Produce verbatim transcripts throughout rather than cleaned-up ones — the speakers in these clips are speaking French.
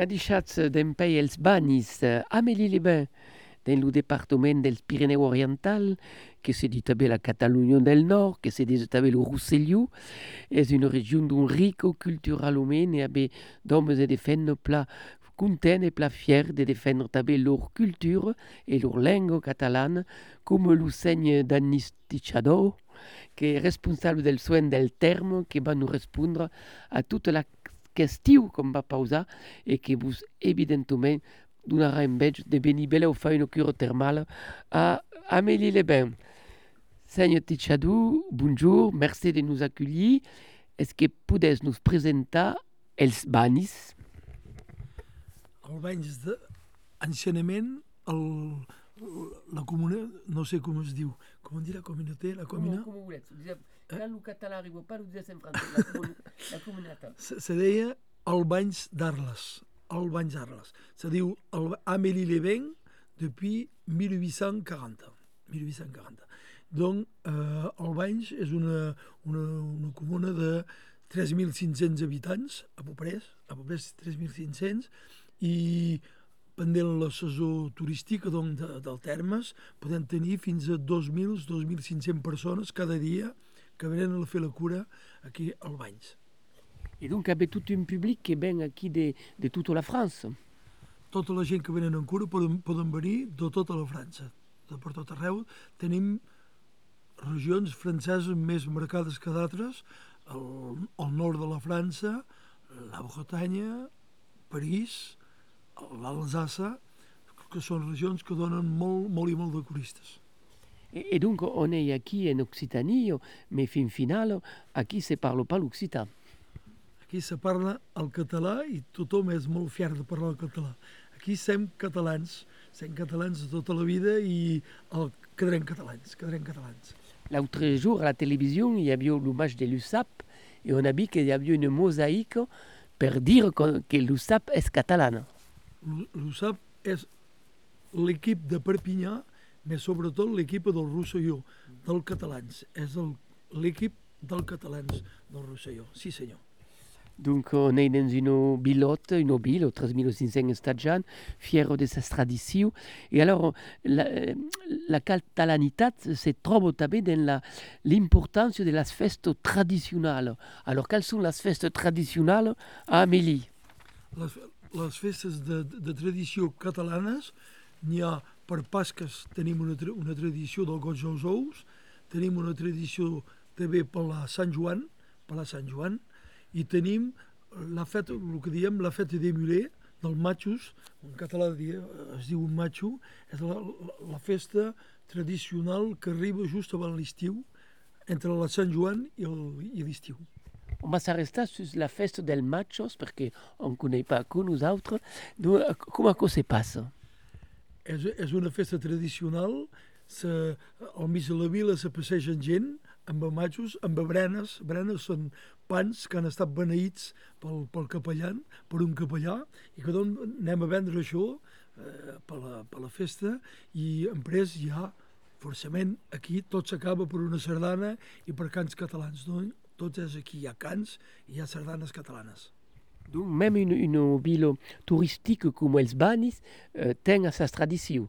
Adishatz d'un pays Els Banys, Amélie-les-Bains, dans le département des Pyrénées-Orientales, que c'est dit avec la Catalogne du Nord, que c'est dit avec le Roussillon, est une région d'un rico culturel humain et avec d'hommes et des femmes plats contents et plats fiers de défendre leur culture et leur langue catalane, comme le seigne Denis Tixador, qui est responsable du soin del terme, qui va nous répondre à toute la question qu'on va pauser et qui vous évidemment donnera un badge de Béni Belle ou faire une cure thermale à Amélie-les-Bains. Seigneur Tixador, bonjour, merci de nous accueillir. Est-ce que pouvez nous présenter Els Banys? Els Banys, anciennement, el, la comuna, no sé com es diu, com dir la comunitat, la comuna? Com, com voleu. Tant el català arriba per un dia en francès, la comunata. Se, se deia Els Banys d'Arles, Els Banys d'Arles. Se diu Amélie-les-Bains depuis mil huit cents quarante. mil huit cents quaranta. Donc, eh, Els Banys és una, una, una comuna de tres mil cinc-cents habitants, a peu près, a peu près tres mil cinc-cents, i pendent la saison turística doncs, de, del Termes podem tenir fins a dos mil a dos mil cinc-cents persones cada dia que venen a fer la cura aquí als Banys. I donc hi ha tot un públic que ven aquí de, de tota la França? Tota la gent que venen en cura poden, poden venir de tota la França, de per tot arreu. Tenim regions franceses més marcades que d'altres, el, el nord de la França, la Bretanya, París, l'Alsace, que són regions que donen molt, molt i molt de turistes. Et donc, on est ici en Occitanie, mais fin final, aquí se parle pas l'occitan. Aquí se parla el català i tothom és molt fier de parlar el català. Aquí som catalans, som catalans de tota la vida i el quedarem catalans, quedarem catalans. L'autre jour, a la télévisió, hi havia un match de l'U S A P i on a dit que hi havia una mosaïque per dir que l'U S A P és catalana. L'U S A P és l'equip de Perpinyà, però sobretot l'equip del Rosselló, dels catalans. És l'equip dels catalans del Rosselló, sí senyor. Donc on est dans une bilote, une ville, tres mil cinc-cents estats, fiers de sa tradition. Et alors, la, la catalanitat se trouve també dans l'importance de les fêtes traditionnelles. Alors, quelles sont les fêtes traditionnelles à Amélie? Les, les fêtes de, de, de tradition catalanes, n'hi ha per Pasques tenim una, tra- una tradició del goig dels ous, tenim una tradició també per la Sant Joan, per la Sant Joan, i tenim la feta, el que diem la feta de Muller, dels matxos, en català es diu un matxo, és la, la, la festa tradicional que arriba just abans l'estiu, entre la Sant Joan i, el, i l'estiu. On va s'arrestar sur la festa del matxos, perquè on ne coneix pas que nosaltres. Donc, com a cosa se passa? És, és una festa tradicional, se, al mig de la vila se passegen gent amb matxos, amb brenes. Brenes són pans que han estat beneïts pel, pel capellan, per un capellà, i que d'on anem a vendre això eh, per, la, per la festa, i després ja, forçament, aquí tot s'acaba per una sardana i per cants catalans. No? Tot és aquí, hi ha cants i hi ha sardanes catalanes. Donc, même une, une ville touristique comme Els Banys euh, tient à sa tradition.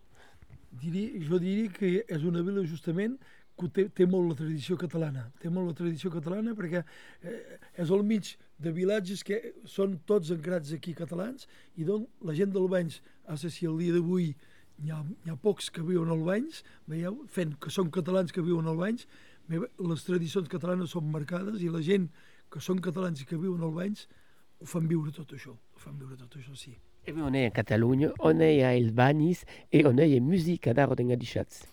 Jo diria que és una vila justament que té, té molt la tradició catalana. Té molt la tradició catalana perquè eh, és al mig de vilatges que són tots engrats aquí catalans i doncs la gent dels Banys, a ser si el dia d'avui hi ha, hi ha pocs que viuen als Banys, veieu, fent que són catalans que viuen als Banys, les tradicions catalanes són marcades i la gent que són catalans i que viuen als Banys ho fan viure tot això, ho fan viure tot això, sí. Eh bien, on est en Catalogne, on est à Els Banys et on est en musique d'Arles de Tec.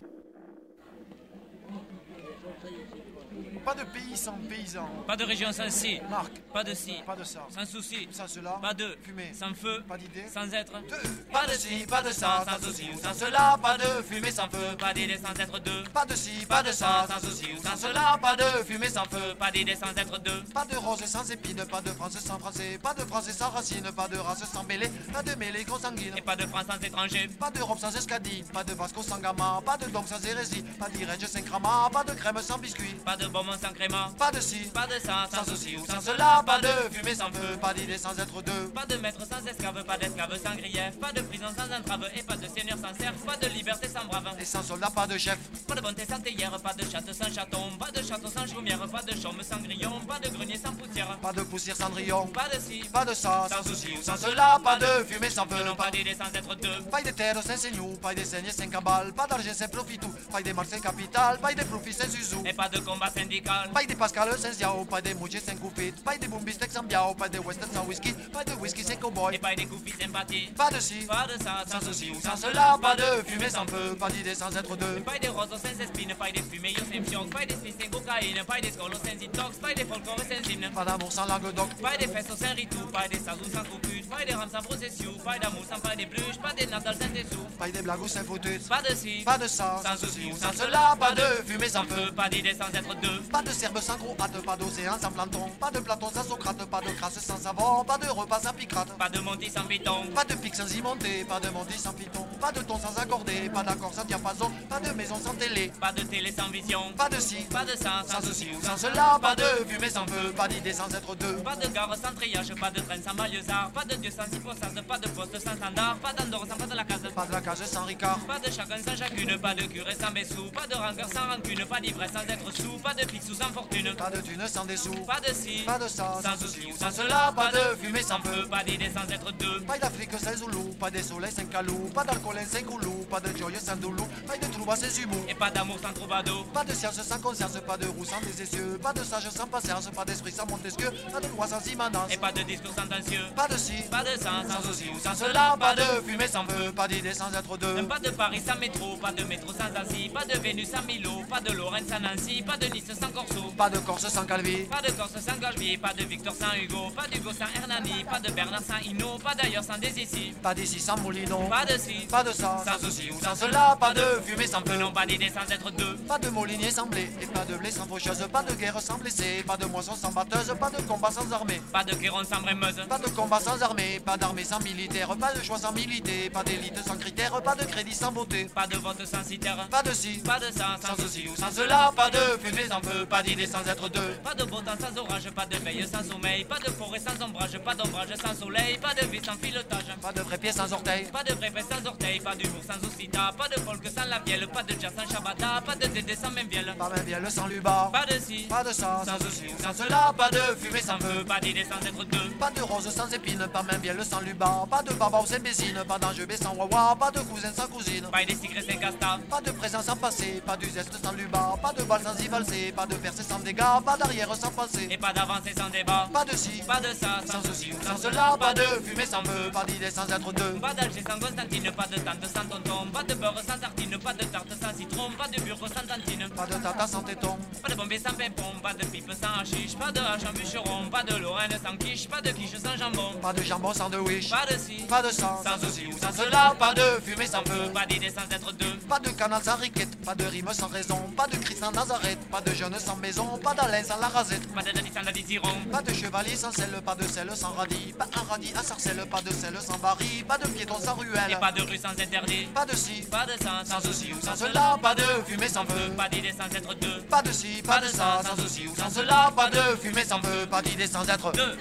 Pas de pays sans paysans. Pas de région sans si. Marc. Pas de si. Pas de ça. Sans souci. Sans cela. Pas de. Fumée. Sans feu. Pas d'idée. Sans être. Deux. Pas de si, pas de ça, sans souci ou sans cela. Pas de fumée sans feu. Pas d'idée sans être deux. Pas de si, pas de ça, sans souci ou sans cela. Pas de fumée sans feu. Pas d'idée sans être deux. Pas de rose sans épine. Pas de français sans français. Pas de français sans racine. Pas de race sans mêlée. Pas de mêlée consanguine. Et pas de France sans étranger. Pas d'Europe sans escadie. Pas de Vasco sans gamin. Pas de don sans hérésie. Pas d'irège sans crama. Pas de crème sans biscuit. Pas de bonbon sans créma. Pas de ci, pas de ça, sans souci ou sans cela. Pas de fumée sans feu, pas d'idée sans être deux. Pas de maître sans esclave, pas d'esclave sans grief. Pas de prison sans entrave, et pas de seigneur sans serf. Pas de liberté sans brave, et sans soldat pas de chef. Pas de bonté sans théière, pas de chatte sans chaton. Pas de château sans chaumière, pas de chaume sans grillon. Pas de grenier sans poussière, pas de poussière sans grillon. Pas de ci, pas de ça, sans souci ou sans cela. Pas de fumée sans feu, non pas d'idée sans être deux. Pas de terre sans seignou, pas de seigneur sans cabal. Pas d'argent sans profitou, pas de marque sans capital. Pas de profit sans usou, et pas de combat syndical. Pas de Pascal sans Yao, pas de Mouché sans Goupit. Pas de Boombistec sans Biao, pas de Western sans Whisky. Pas de Whisky sans Cowboy, et pas de Goupis sans Bati. Pas de ci, pas de ça, sans souci ou sans cela. Pas de fumée sans feu, pas d'idée sans être deux. Pas de roses sans espines, pas de fumée sans fion. Pas de spice sans cocaïne, pas de scolo sans intox. Pas de folklore sans hymne, pas d'amour sans languedoc. Pas de fesses sans ritou, pas de sazou sans couput. Pas de rame sans procession, pas d'amour sans pas de pluche. Pas de natal sans dessous, pas de blague sans foutus. Pas de ci, pas de ça, sans souci ou sans cela. Pas de fumée sans feu, pas d'idée sans être deux. Pas de serbe sans gros hâte, pas d'océan sans planton. Pas de Platon sans Socrate, pas de crasse sans savant. Pas de repas sans picrate, pas de montis sans piton. Pas de pique sans immonté, pas de montis sans piton. Pas de ton sans accordé, pas d'accord sans diapason. Pas de maison sans télé, pas de télé sans vision. Pas de ci, pas de ça, sans souci ou sans cela. Pas de fumée sans feu, pas d'idée sans être deux. Pas de gare sans triage, pas de train sans maillezard. Pas de dieu sans hypothèse, pas de poste sans standard. Pas d'endroit sans pas de la case, pas de la cage sans Ricard. Pas de chacun sans chacune, pas de curé sans Bessou. Pas de rancœur sans rancune, pas d'ivresse sans être sous. Pas de pique sous sans fortune, pas de thune sans des sous. Pas de ci, pas de ça, sans souci ou sans cela. Pas de fumée sans feu, pas d'idée sans être deux. Pas d'Afrique sans Zoulou, pas de soleil sans Calou. Pas d'alcool sans Goulou, pas de joyeux sans Doulou. Pas de trouba sans Zubou, et pas d'amour sans troubadour. Pas de science sans conscience, pas de roux sans des essieux. Pas de sage sans patience, pas d'esprit sans Montesquieu. Pas de loi sans immanence, et pas de discours sans tensieux. Pas de ci, pas de ça, sans souci ou sans cela. Pas de fumée sans feu, pas d'idée sans être deux. Pas de Paris sans métro, pas de métro sans Annecy. Pas de Vénus sans Milo, pas de Lorraine sans Nancy. Pas de Nice sans Corso, pas de Corse sans Calvi. Pas de Corse sans Calvi, pas de Victor sans Hugo. Pas d'Hugo sans Hernani, pas de Bernard sans Hinault. Pas d'ailleurs sans des ici, pas d'ici sans Moulinon. Pas de ci, pas de ça, sans souci ou sans cela. Pas de fumée sans feu, non pas d'idée sans être deux. Pas de Molinier sans blé, et pas de blé sans faucheuse. Pas de guerre sans blessé, pas de moisson sans batteuse. Pas de combat sans armée, pas de Kéron sans brémeuse. Pas de combat sans armée, pas d'armée sans militaire. Pas de choix sans milité, pas d'élite sans critère. Pas de crédit sans beauté, pas de vote sans citaire. Pas de ci, pas de ça, sans souci ou sans cela. Pas de fumée sans feu, pas d'idée sans être deux. Pas de beau temps sans orage, pas de veille sans sommeil. Pas de forêt sans ombrage, pas d'ombrage sans soleil. Pas de vie sans pilotage, pas de vrai pied sans orteil. Pas de vrai pied sans orteil, pas d'humour sans ossita. Pas de folk sans la vielle, pas de jazz sans chabata. Pas de dédé sans même vielle, pas même vielle sans luba. Pas de ci, pas de ça, sans souci ou sans cela. Pas de fumée sans feu, pas d'idée sans être deux. Pas de rose sans épine, pas même vielle sans luba. Pas de baba ou sans bésine, pas d'enjebé sans wawa. Pas de cousin sans cousine, pas de cigré sans casta. Pas de présent sans passé, pas du zeste sans luba. Pas de balle sans y valser, pas de percée sans dégâts. Pas d'arrière sans passer, et pas d'avancée sans débat. Pas de ci, pas de ça, sans souci ou sans cela. Pas de fumée sans feu, pas d'idée sans être deux. Pas d'Alger sans Constantine, pas de tante sans tonton. Pas de beurre sans tartine, pas de tarte sans citron. Pas de burgo sans tantine, pas de tata sans téton. Pas de bombé sans pimpon, pas de pipe sans hachiche. Pas de hache en bûcheron, pas de lorraine sans quiche. Pas de quiche sans jambon, pas de jambon sans de wish. Pas de ci, pas de ça, sans souci ou sans cela. Pas de fumée sans feu, pas d'idée sans être deux. Pas de canal sans riquette, pas de rime sans raison. Pas de Christ sans Nazareth, pas de jeune sans maison. Pas d'Alain sans la rasette, pas de Denis sans la disiron. Pas de chevalier sans selle, pas de selle sans radis. Pas un radis à sarcelle, pas de selle sans baril. Pas de piéton sans ruelle, et pas de rue sans interdit. Pas de ci, pas de ça, sans souci ou sans cela. Pas de fumée sans feu, pas d'idée sans être deux. Pas de ci, pas de ça, sans souci ou sans cela. Pas de fumée sans feu, pas d'idée sans être deux.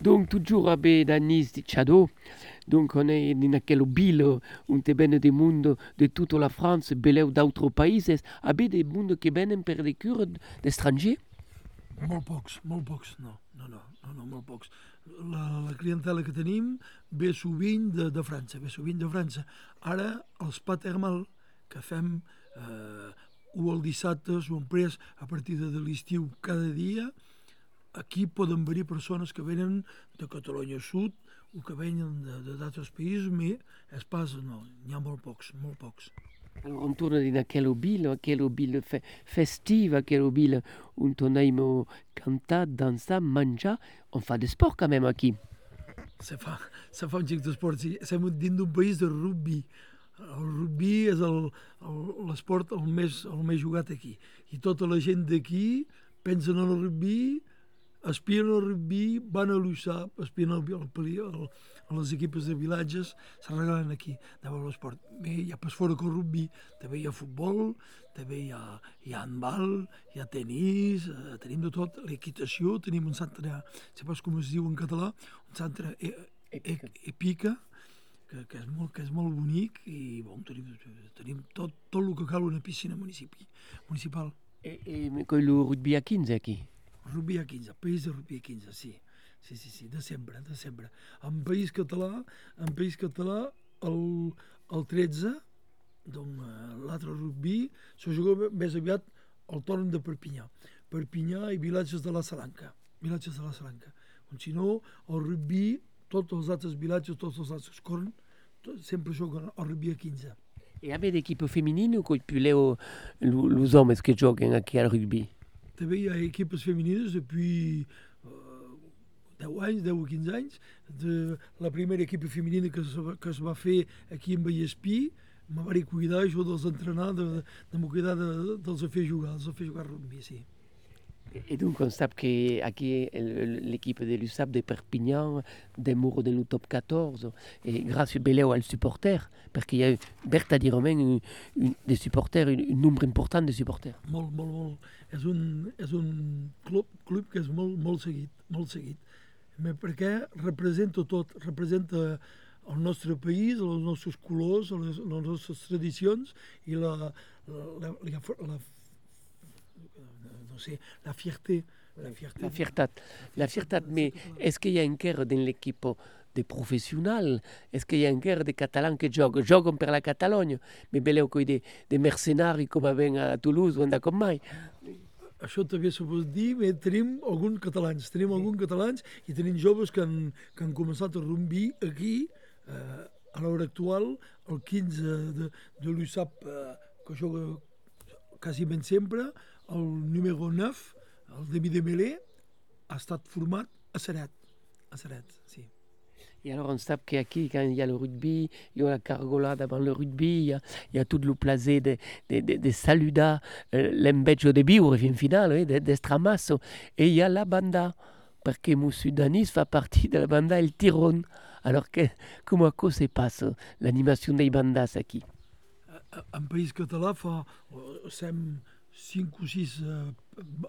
Donc toujours avec Denis Tixador. Donc on est dans quelle ville où te viennent des mondes de toute la France, beleu d'autres pays. Avez des mondes qui viennent pour des cures d'étrangers? Molt pocs, molt pocs, no, no, no, no, no molt pocs. La, la clientela que tenim ve sovint de, de França, ve sovint de França. Ara els pa termal que fem eh, o el dissabtes o en pres a partir de l'estiu cada dia, aquí poden venir persones que venen de Catalunya Sud o que venen d'altres països, però és pas, no, n'hi ha molt pocs, molt pocs. Alors, on torna in aquella obile, aquella obile fe- festiva, aquella obile où on aime canter, danser, manger. On fait des sports quand même ici. Ça fait, ça fait un petit de sport. C'est dans un pays de rugby. El rugby és el, el, l'esport el més, el més jugat aquí. I tota la gent d'aquí pensen en el rugby, aspiren al rugby, van a l'U S A P, aspiren al, al, a les equipes de vilatges, s'arreglen aquí de veure l'esport. Bé, hi ha pas fora que el rugby, també hi ha futbol, també hi ha, hi ha handball, hi ha tenis, eh, tenim de tot, l'equitació, tenim un centre, saps com es diu en català, un centre e, e, e, epica, Que, que, és molt, que és molt bonic i bon, tenim, tenim tot, tot el que cal una piscina municipi, municipal. I el rugby a quinze aquí? Rugby a quinze, país de rugby a quinze, sí. Sí, sí, sí, de sempre, de sempre. En país català, en país català el, el tretze, doncs l'altre rugby, se juga més aviat al torn de Perpinyà. Perpinyà i vilatges de la Salanca, vilatges de la Salanca. On, si no, el rugby, tots els altres vilatges, tots els altres corns, sempre juguen al rugby a quinze. Hi ha més equip feminin o colpuleu els homes que juguen aquí al rugby? També hi ha equipes femenines depuis deu anys, deu o quinze anys. De la primera equipa femenina que es, que es va fer aquí en Vallespir, me vaig cuidar jo dels entrenar, de, de me cuidar dels de, de a fer jugar, dels a fer jugar al rugby, sí. Et donc on sait qu'ici l'équipe de l'U S A P de Perpignan demeure dans le top quatorze et grâce à aux supporters, parce qu'il y a Bertha Di Romain, une, une, des supporters, un nombre important de supporters. Molt, molt, molt. És un, és un club, club que és molt, molt seguit, molt seguit. Mais perquè representa tot, representa el nostre país, els nostres colors, les, les nostres tradicions i la, la, la, la, la c'est la fierté, la fierté. La fierté, la fierté. Mais est-ce qu'il y a une guerre dans l'équipe des professionnels? Est-ce qu'il y a une guerre des Catalans qui jouent? Jouent pour la Catalogne, mais belle qu'il y a des mercenaires comme à Toulouse ou à Commaille. Això també s'ho pot dir, bé, tenim alguns catalans, tenim alguns catalans i tenim joves que han, que han començat a rugby aquí, eh, a l'hora actual, el quinze de, de l'U S A P, eh, que juga quasi ben sempre, el número neuf, el Denis Tixador, ha estat format a Céret, a Céret, sí. I alors on sap que aquí, quan hi ha el rugby, hi ha la cargolada davant el rugby, hi ha, hi ha tot el plaer de, de, de, de saludar l'enveig de viure fins final, eh, d'estramasso, de i hi ha la banda, perquè el Sudanís fa part de la banda El Tirón. Alors que, com a cosa se passa l'animació de les bandes aquí? En país català fa cinc o sis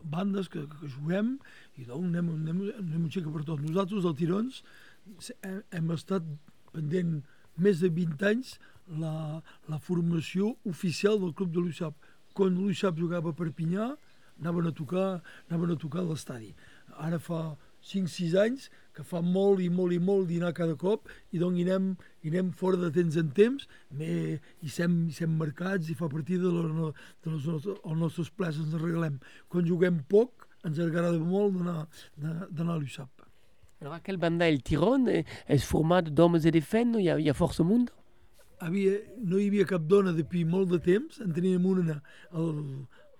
bandes que, que juguem i doncs anem, anem, anem un xec per tot. Nosaltres, els Tirons, hem, hem estat pendent més de vint anys la, la formació oficial del club de l'U S A P. Quan l'U S A P jugava a Perpinyà, anaven a tocar, anaven a tocar l'estadi. Ara fa cinc o sis anys, que fa molt i molt i molt dinar cada cop, i doncs hi anem, hi anem fora de temps en temps, i sem, sem mercats, i fa partida dels de de nostres plats, ens arreglem. Quan juguem poc, ens agrada molt d'anar, d'anar a l'U S A P. Alors, aquell banda, El Tirón, és format d'homes i de femmes, no? Hi ha, hi ha força munt? Havia, no hi havia cap dona depuis molt de temps, en teníem una el,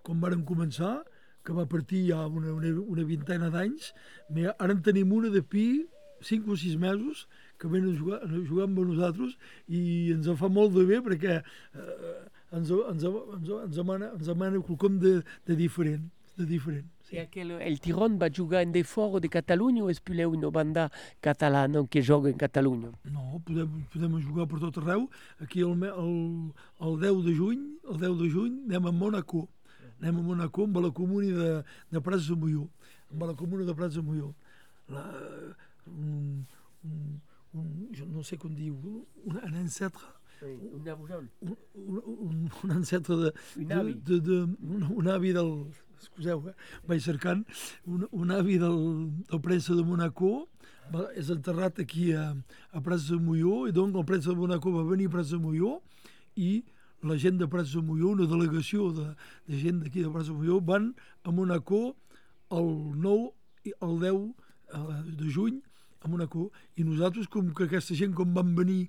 quan vàrem començar, que va partir ja una, una, una vintena d'anys, però ara en tenim una depuis cinc o sis mesos que venen a jugar, a jugar amb nosaltres i ens fa molt de bé perquè eh, ens, ens, ens, ens demana, ens demana quelcom de, de diferent. De diferent sí. Aquel, El Tirón va jugar en defort de Catalunya o és puleu una banda catalana que juga en Catalunya? No, podem, podem jugar per tot arreu. Aquí el, el, el deu de juny, el deu de juny anem a Mónaco. Anem a Mónaco amb la comuna de, de Prats de Molló, amb la comuna de Prats de Molló. La, un, un, un, jo no sé com diu, un, un ancestre, sí, un, un, un, un ancestre de, de, de, de un, un avi del, excuseu, eh, vaig cercant, un, un avi del, del Preste de Mónaco, va, és enterrat aquí a, a Prats de Molló, i doncs el Preste de Mónaco va venir a Prats de Molló i la gent de Prats de Molló, una delegació de, de gent d'aquí de Prats de Molló, van a Mónaco el nou i el deu de juny a Mónaco. I nosaltres, com que aquesta gent com van venir,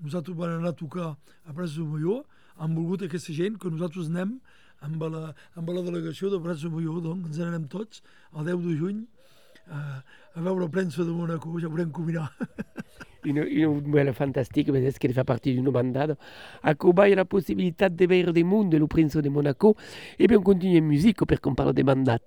nosaltres van anar a tocar a Prats de Molló, han volgut aquesta gent que nosaltres anem amb la, amb la delegació de Prats de Molló, doncs ens n'anem tots el deu de juny a, a veure la premsa de Mónaco, ja veurem com irà. Une, une nouvelle fantastique, mais est-ce qu'elle fait partie d'une bandade? À Cuba, il y a la possibilité de voir des mondes, le prince de Monaco. Et puis on continue en musique, parce qu'on parle des bandades.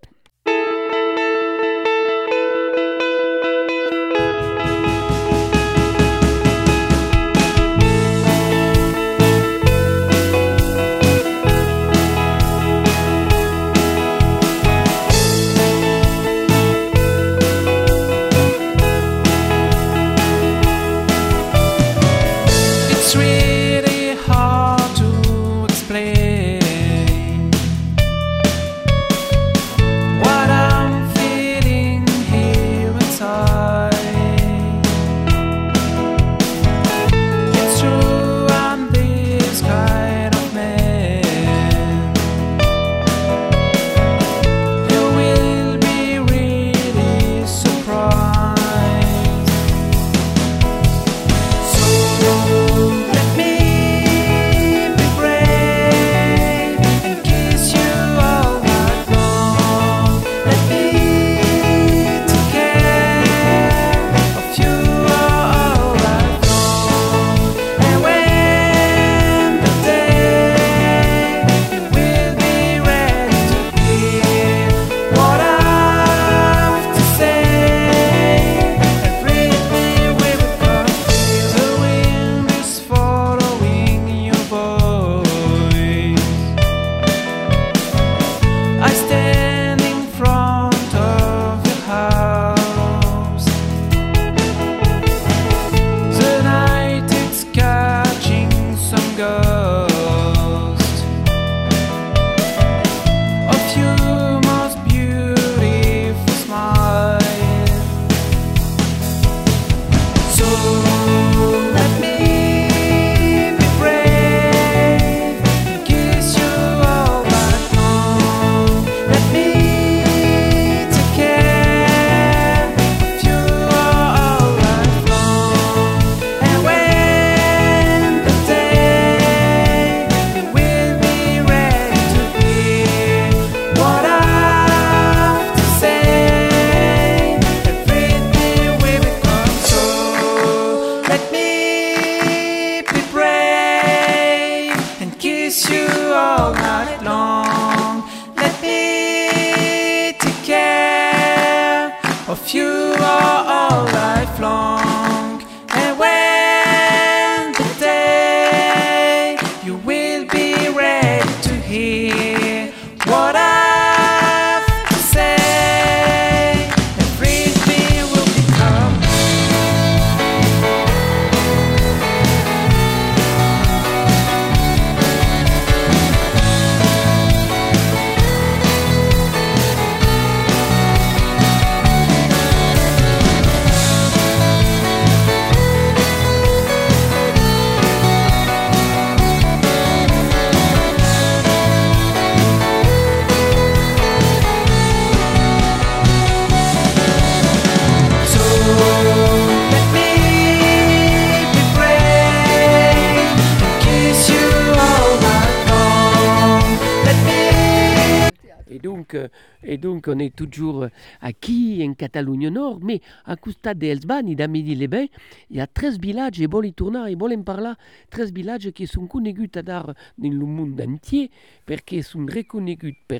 Et donc, on est toujours acquis en Catalogne Nord, mais à côté des Els Banys d'Amélie-les-Bains, il y a treize villages, et bon y tourner, et bon en parler, treize villages qui sont connus à dans le monde entier, parce qu'ils sont reconnus par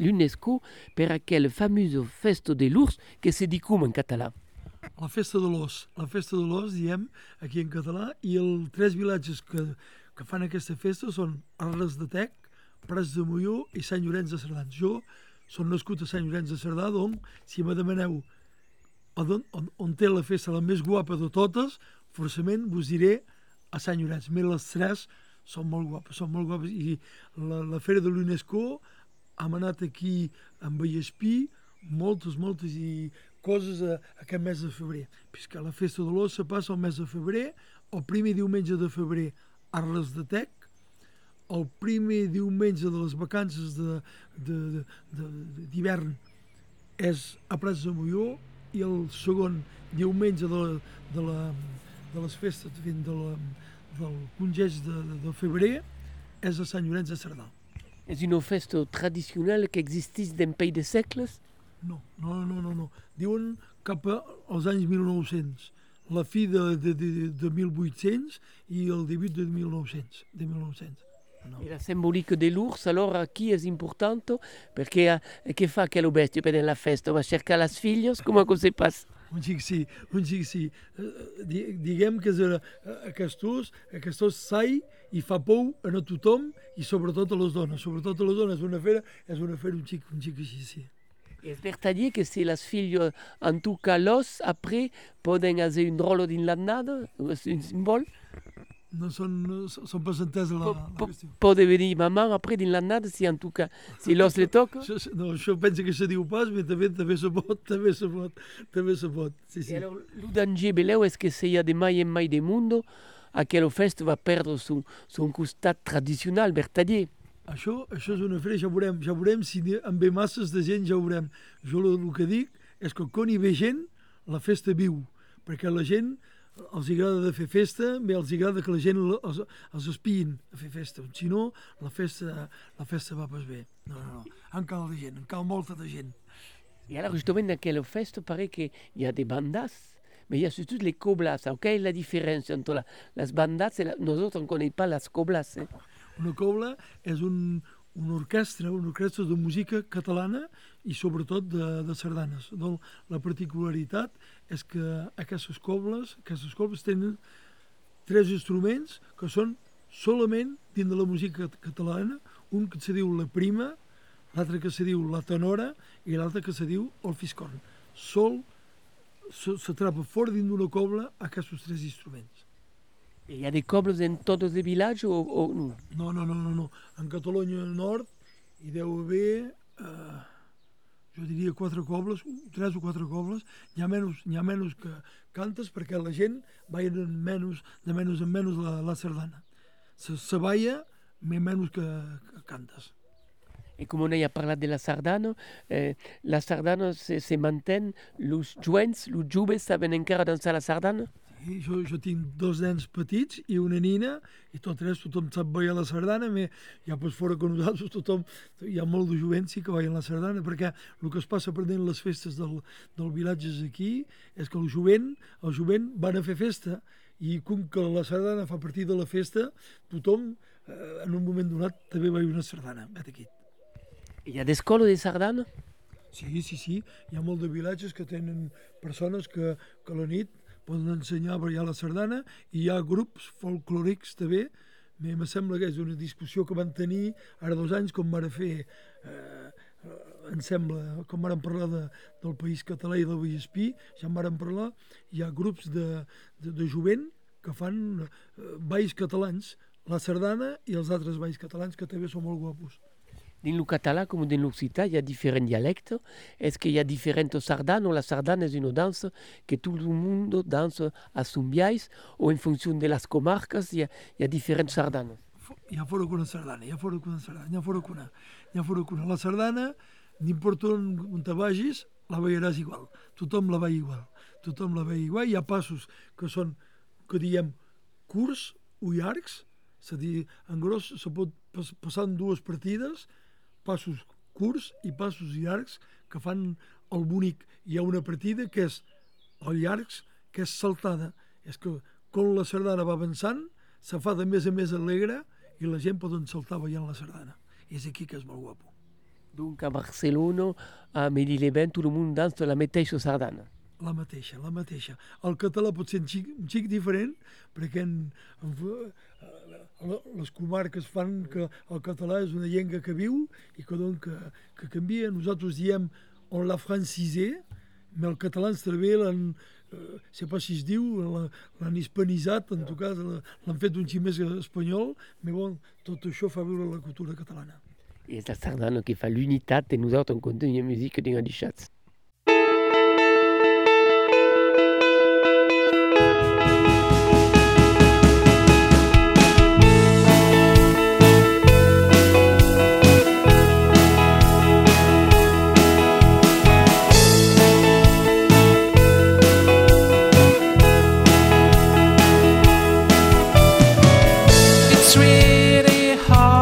l'UNESCO, pour aquel fameuse fête de l'ours, qui se dit comment en catalan? La fête de l'ours, la fête de l'ours, diem, aquí en català, i els tres villages que, que fan aquesta festa són Arles de Tec, Prats de Molló i Sant Llorenç de Cerdà. Jo són nascut a Sant Llorenç de Cerdà, donc, si me demaneu on, on, on té la festa la més guapa de totes, forçament vos diré a Sant Llorenç. Més les tres són molt guapes, són molt guapes. I la, la fera de l'UNESCO hem anat aquí en Vallespir, moltes, moltes i coses a, a aquest mes de febrer. Puisque la festa de l'os se passa el mes de febrer, el primer diumenge de febrer a Arles de Tec, el primer diumenge de les vacances de, de, de, de, d'hivern és a Prats de Molló i el segon diumenge de, de, la, de les festes de la, del congeig de, de febrer és de Sant Llorenç de Cerdà. És una festa tradicional que existeix d'un parell de segles? No, no, no, no, no. Diuen cap als anys mil nou-cents, la fi de, de, de, de mil vuit-cents i el debut de mil nou-cents. De mil nou-cents. No. I la simbòlica de l'urs, alors, aquí és important, perquè eh, què fa aquella bèstia per la festa? Va cercar les filles? Com que se passa? Un xic sí, un xic sí. Diguem que aquestos, aquestos sai i fa pou a no tothom i sobretot a les dones. Sobretot a les dones és una fera, és una fera un xic, un xic així, sí. És veritat que si les filles en tu calós, après, poden haver un rol dins l'annada? És un símbol? No són, són percentatges la, la qüestió. Pot venir mamà après dins l'annada, si en tot cas, si l'os le toca? No, això penso que se diu pas, però també, també se pot, també se pot, també se pot. Sí, sí. I alors, el danger, veleu, és que si hi ha de mai en mai de mundo, aquella festa va perdre son, son costat tradicional, verdader. Això, això és una fera, ja veurem, ja veurem, si en ve masses de gent, ja veurem. Jo el que dic és que quan hi ve gent, la festa viu, perquè la gent els agrada de fer festa, bé, els agrada que la gent els, els espiïn a fer festa. Si no, la festa, la festa va pas bé. No, no, no, en cal de gent, en cal molta de gent. I ara, justament, en aquella festa, pare que hi ha de bandes, mais il y a surtout les coblas. Quelle est la différence entre la, les bandas et la, nosaltres on ne connaît pas les coblas. Eh? Una cobla és un, una orquestra, una orquestra de música catalana i sobretot de, de sardanes. Donc, la particularitat és que aquestes cobles, aquestes cobles tenen tres instruments que són solament dins de la música catalana, un que se diu la prima, l'altre que se diu la tenora i l'altre que se diu el fiscorn. Sol s'atrapa fort dins d'una cobla aquests tres instruments. Hi ha de cobles en tots els vilatges o, o no? No, no, no, no, no. En Catalunya del Nord hi deu haver, eh, jo diria, quatre cobles, tres o quatre cobles. Hi ha menys, hi ha menys que cantes perquè la gent balla de menys en menys la, la sardana. Se, se balla menys que, que cantes. I com on hi ha parlat de la sardana, eh, la sardana se, se mantén, els joves, els joves saben encara dansar la sardana? I jo, jo tinc dos nens petits i una nina, i tot res, tothom sap ballar la sardana, però ja pues, fora que nosaltres tothom, hi ha molt de jovent sí que ballen la sardana, perquè el que es passa prenent les festes del, del vilatges aquí és que el jovent, el jovent van a fer festa, i com que la sardana fa partir de la festa, tothom eh, en un moment donat també balla una sardana. Aquí. Hi ha d'escola de sardana? Sí, sí, sí. Hi ha molt de vilatges que tenen persones que, que a la nit poden ensenyar a ballar la sardana i hi ha grups folclòrics també. Em sembla que és una discussió que van tenir ara dos anys com van fer, eh, em sembla, com van parlar de, del país català i del Vallespir, ja en van parlar, hi ha grups de, de, de jovent que fan eh, balls catalans, la sardana i els altres balls catalans que també són molt guapos. Dins el català com dins l'occità hi ha diferents dialectes. Est-ce qu'il y a diferents sardanes? La sardane és una dansa que tot el món dansa a son biais o en funció de les comarques hi ha, hi ha diferents sardanes? Hi ha fora que una sardana, hi ha fora que una sardana, hi ha fora que una, hi ha fora que una. La sardana, n'importa on, on te vagis, la ballaràs igual. Tothom la balla igual, tothom la balla igual. Hi ha passos que són, que diem, curts o llargs, és a dir, en gros se pot passar en dues partides, passos curts i passos llargs que fan el bonic. Hi ha una partida que és el llargs, que és saltada. És que quan la sardana va avançant, se fa de més a més alegre i la gent pot saltar ballant la sardana. I és aquí que és molt guapo. Donc a Barcelona, a Amélie-les-Bains, tot el món dansa la mateixa sardana. La mateixa, la mateixa. El català pot ser un xic, un xic diferent, perquè en, en, les comarques fan que el català és una llengua que viu i que, doncs, que, que canvia. Nosaltres diem on la francisé, però el català ens també l'han, eh, sé pas si es diu, l'han hispanitzat, en tot cas l'han fet un xic més espanyol, però bon, tot això fa viure la cultura catalana. I és la sardana que fa l'unitat i nosaltres en continuem la música d'un Adishatz. It's really hard.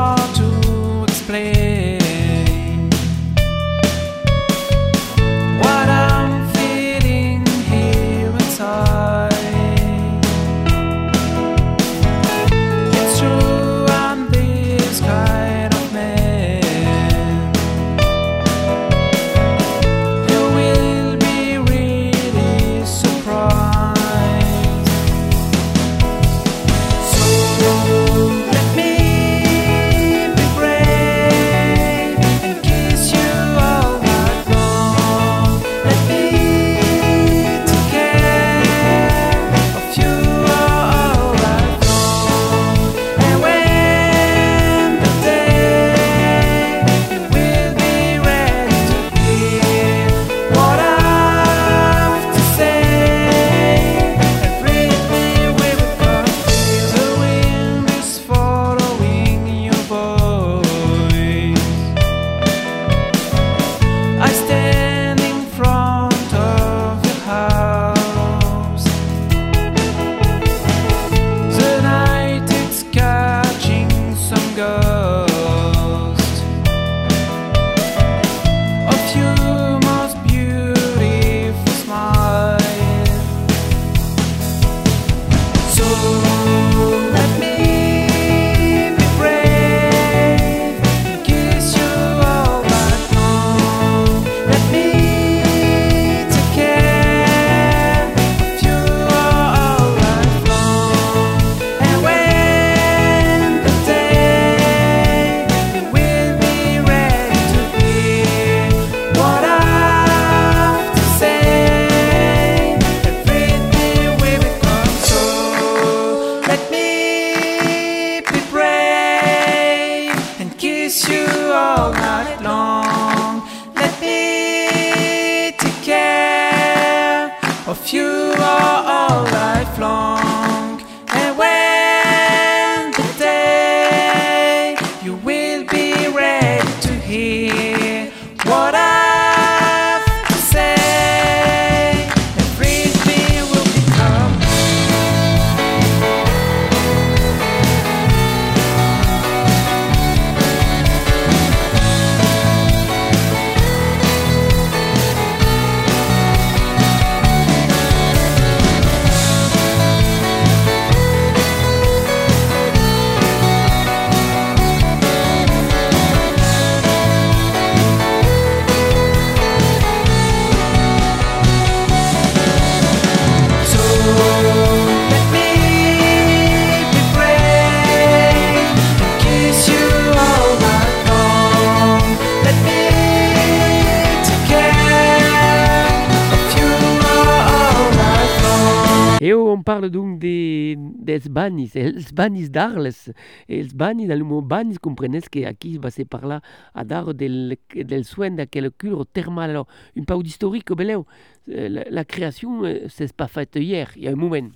Et on parle donc des, des Els Banys, Els Banys d'Arles. Els Banys, dans le mot Banys, comprenez qu'ici, va se parler à d'art del, del soin de quel cure thermal. Alors, une pause historique, beleu. La, la création, c'est pas faite hier, il y a un moment.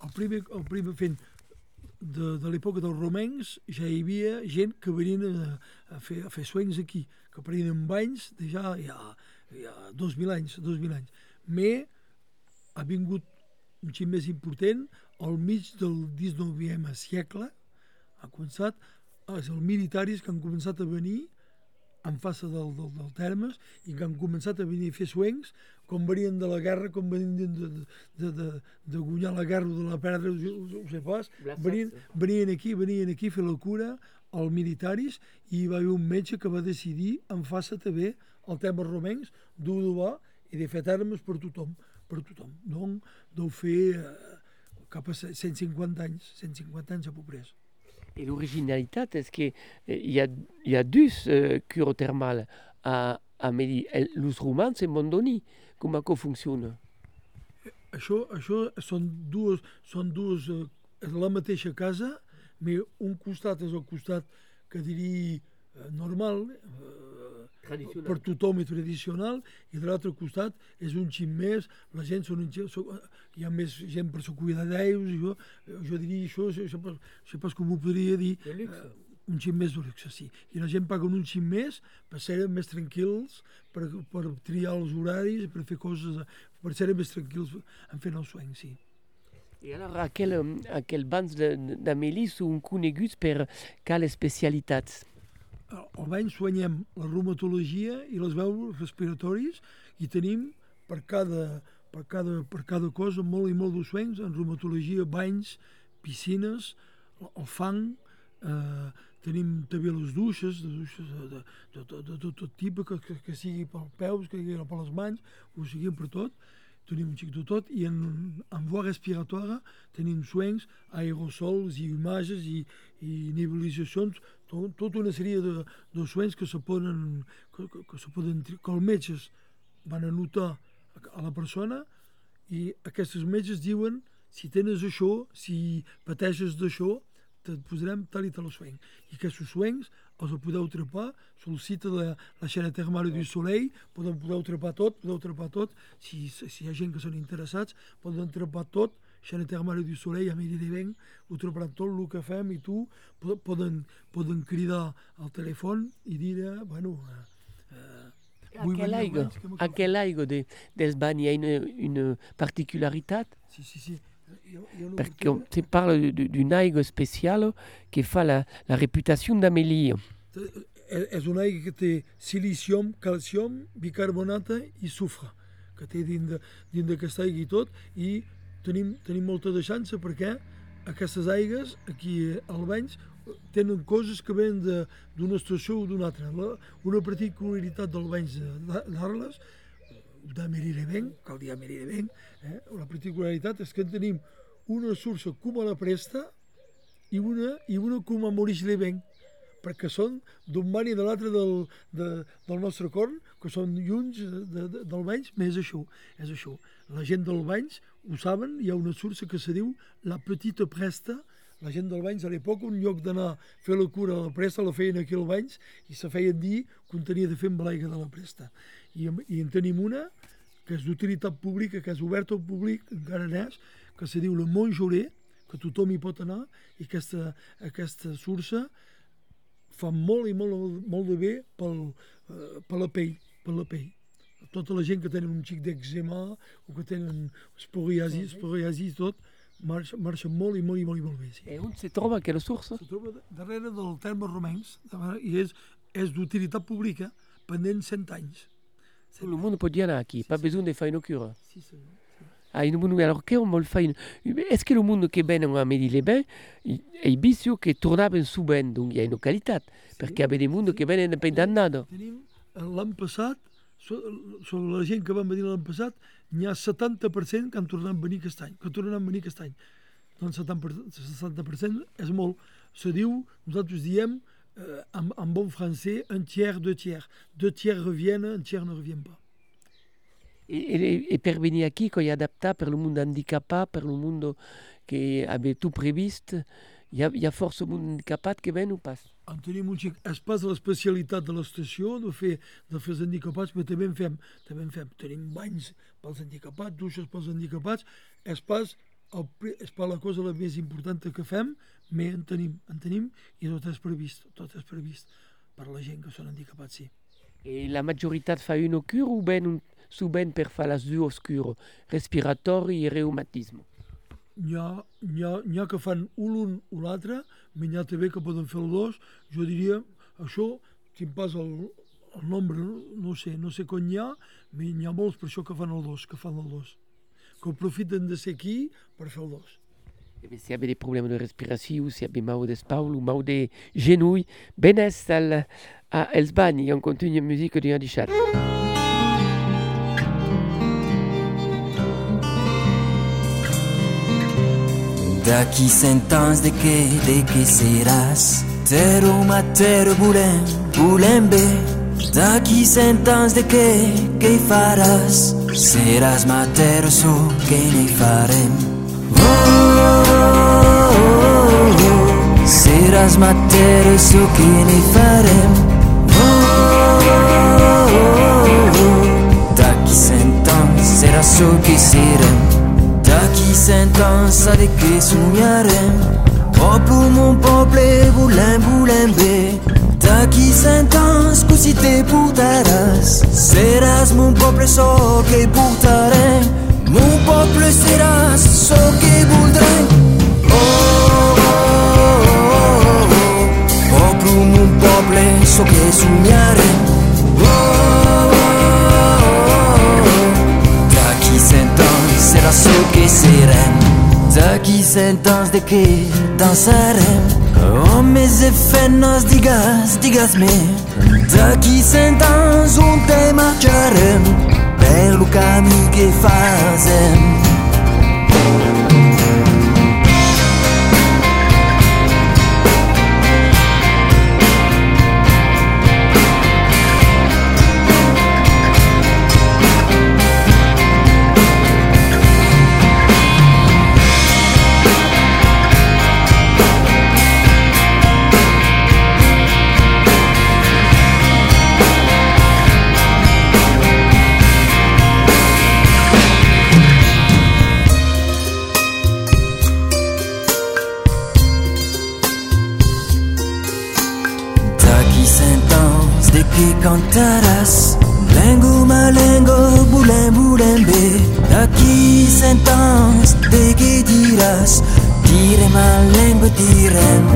En primer, en primer fent, de, de l'època dels romans ja hi havia gent que venien a, a, fer, a fer soins aquí, que prenien banys de ja dos mil anys, dos mil anys. Mais ha vingut un xic més important, al mig del dix-novè segle, ha començat, els militaris que han començat a venir en face del, del, del termes i que han començat a venir a fer soins, com venien de la guerra, com venien de, de, de, de, de guanyar la guerra, de la perdre, ho sé pas, venien, venien aquí, venien aquí a fer la cura als militaris, i hi va haver un metge que va decidir en face també el tema romans d'udobar i de fer termes per tothom, per tothom. Donc, deu fer eh, cap a cent cinquanta anys, cent cinquanta anys a pobresa. Et l'originalité, est-ce qu'il y a, y a deux euh, cures thermales à Amélie? Les romans, c'est Mondoni. Comment ça fonctionne? Això, això són dues, són dues, eh, la mateixa casa, mais un costat és el costat que diria eh, normal, eh, per tothom i tradicional, i de l'altre costat és un xic més, la gent són un xic, són, hi ha més gent per se cuidar d'ells, jo, jo diria això, això, això, això pas com ho podria dir, eh, un xic més de luxe, sí. I la gent paga un xic més per ser més tranquils, per, per triar els horaris, per fer coses, per ser més tranquils en fent els soins, sí. Et alors, à quel, à quel banys d'Amélie sont coneguts per quelles spécialitats? Al bany soignem la reumatologia i les veus respiratòries, i tenim per cada, per cada, per cada cosa molt i molt de soins en reumatologia, banys, piscines, el fang, eh, tenim també les duixes, les duixes de, de, de, de tot, tot tipus, que, que, que sigui pels peus, que sigui per les mans, ho sigui per tot. Tenim un xic de tot, i en, en voie respiratòria tenim soins, aerosols i imatges i, i nebulitzacions, to, tota una sèrie de, de soins que se poden, que, que se poden, que els metges van anotar a la persona, i aquests metges diuen si tens això, si pateixes d'això, te'n posarem tal i tal soin. I aquests soins els podeu trepar, sol·licita la, la xarxa termal du Soleil, podeu, podeu trepar tot, podeu trepar tot, si, si hi ha gent que són interessats, poden trepar tot, xarxa termal du Soleil, Amélie-les-Bains, ho treparan tot el que fem, i tu poden, poden cridar al telèfon i dir, eh, bueno... Eh, a quel aigua dels banys hi ha una, una particularitat? Sí, sí, sí. Parce qu'on se parle d'une aigue spéciale qui fait la, la réputation d'Amélie. És una aigue que té silicium, calcium, bicarbonata i sufre, que té dins d'aquesta aigue i tot, i tenim, tenim molta deixança perquè aquestes aigues aquí al Banys tenen coses que venen de, d'una estació o d'una altra. La, una particularitat del Banys d'Arles, d'Amélie-les-Bains, cal dir Amélie-les-Bains, eh? La particularitat és que tenim una source com a la Preste i una, i una com a Maurice-les-Bains, perquè són d'un bany i de l'altre del, de, del nostre corn, que són llunys de, de, de, del Banys, però és això, és això. La gent del Banys ho saben, hi ha una source que se diu la Petite Preste. La gent del Banys, a l'època, un lloc d'anar a fer la cura a la Preste, la feien aquí al Banys i se feien dir que on tenia de fer amb l'aigua de la Preste. I, I en tenim una, que és d'utilitat pública, que és oberta al públic, encara n'és, que se diu la Montjolé, que tothom hi pot anar, i aquesta, aquesta source fa molt i molt, molt de bé pel, eh, per la pell, per la pell. Tota la gent que tenen un xic d'eczema o que tenen esporiasi, esporiasi i tot, marxa, marxa molt i molt i molt i molt bé. Sí. I on se troba aquella source? Se troba darrere del terme romans, i és, és d'utilitat pública pendent cent anys. Tout le monde peut y aller ici, pas besoin de faire une cure. Si, si, si. Ah, monde, alors, qu'on va le faire une... Est-ce que le monde qui vient à Amélie-les-Bains est bien sûr qu'il tourne souvent, donc il y a une qualité, si. Parce qu'il y a des mondes si. Qui viennent indépendants. L'any passat, sobre la gent que van venir l'any passat, n'hi ha setanta per cent que han tornat a venir aquest any, que tornen a venir aquest any. Doncs setanta per cent és molt. Se diu, nosaltres diem, euh, en, en bon français, un tiers, deux tiers. Deux tiers reviennent, un tiers ne revient pas. e, e per venire qui che è adattato per il mondo handicapato, per il mondo che aveva tutto previsto, hi ha força un munt handicapat que ven o pas. En tenim un xic. És pas l'especialitat de l'estació de fer de fer els handicapats, però també en fem. També en fem. Tenim banys pels handicapats, dutxes pels handicapats. És pas, el, és pas la cosa la més important que fem, però en tenim. En tenim i tot és previst. Tot és previst per la gent que són handicapats, sí. I la majoritat fa una cura o ben un subent per fer les dues cures? Respiratori i reumatisme. N'hi ha, n'hi ha, n'hi ha que fan un l'un o l'altre, però n'hi ha també que poden fer el dos. Jo diria, això, si em passa el, el nombre, no, no sé, no sé com n'hi ha, però n'hi ha molts per això que fan el dos, que fan el dos. Que aprofiten de ser aquí per fer el dos. Eh, si hi havia problemes de respiració, si hi havia mal d'espau, mal de genoll, ben és al, a Els Banys, on continua la música d'un Adishatz. D'aquí cent anys de què, de què seràs? Ter-ho, ma ter-ho, volem, volem bé. D'aquí cent anys de què, què faràs? Seràs ma ter-ho, so què ne farem? Oh, oh, oh, oh. Seràs ma ter-ho, so què ne farem? Oh, oh, oh, oh. D'aquí cent anys serà so què serem. D'aquí cent ans sabe que somiarem. Poble, mon poble, volem, volem bé. D'aquí cent ans que si te portaràs, seràs mon poble, so que portarem. Mon poble seràs, so que voldrem. Oh, oh, oh, oh, oh. Poble, mon poble, so que somiarem. Oh, oh, oh, oh. D'aquí cent ans serà so que serem. D'aquí cent anys de què dansarem. Homes i feines, digues, digues-me. D'aquí cent anys on te marxarem, per lo camí que farem. Cantaràs, lengo ma lengo, volem, volem bé. D'aquí cent anys, de què diràs? Direm a lengo, direm.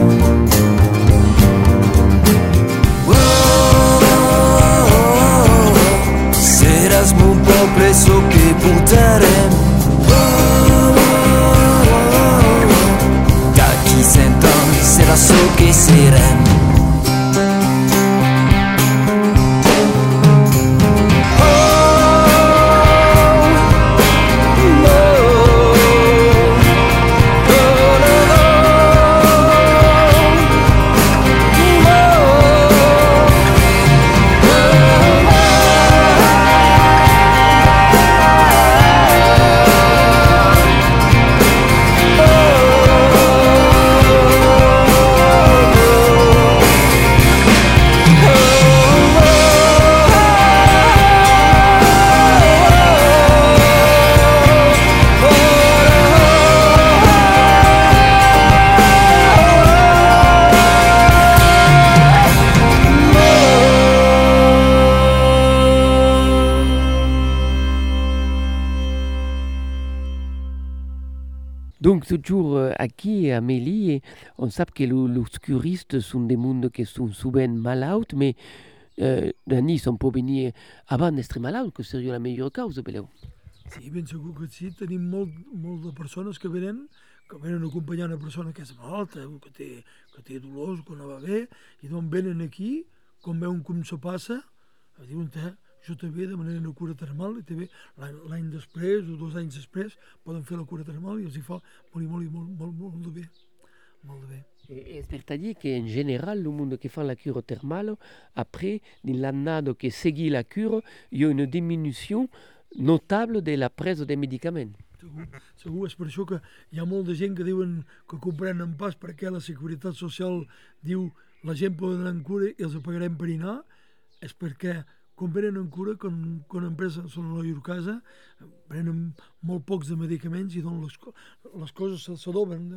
Oh, oh, oh, oh, oh. Seràs mon poble, so que portarem. Oh, oh, oh, oh, oh. D'aquí cent anys, serà so que serem. Toujours aquí, à Amélie, on sait que les curistes sont des mondes qui sont souvent malades, mais euh, Denis, on peut venir avant d'être malade, que serait la meilleure cause, peleu. Sí, ben segur que sí. Tenim molt, molt de persones que venen, que venen acompanyant una persona que és malalta, que té, que té dolors, que no va bé, i doncs venen aquí, com veuen com se passa, diuen, eh, jo també demanaré una cura termal i també l'any després o dos anys després poden fer la cura termal i els hi fa molt i molt, molt, molt, molt de bé. Molt de bé. És per a dir que en general el món que fa la cura termal, après, en l'année que seguit la cura, hi ha una diminució notable de la presa de medicaments. Segur, segur, és per això que hi ha molta gent que diuen que comprenen pas perquè la Seguretat Social diu la gent pot anar en cura i els pagarem per anar, és perquè quan venen en cura, quan, quan empresa són a la llur casa, prenen molt pocs de medicaments i doncs les, les coses s'adoben.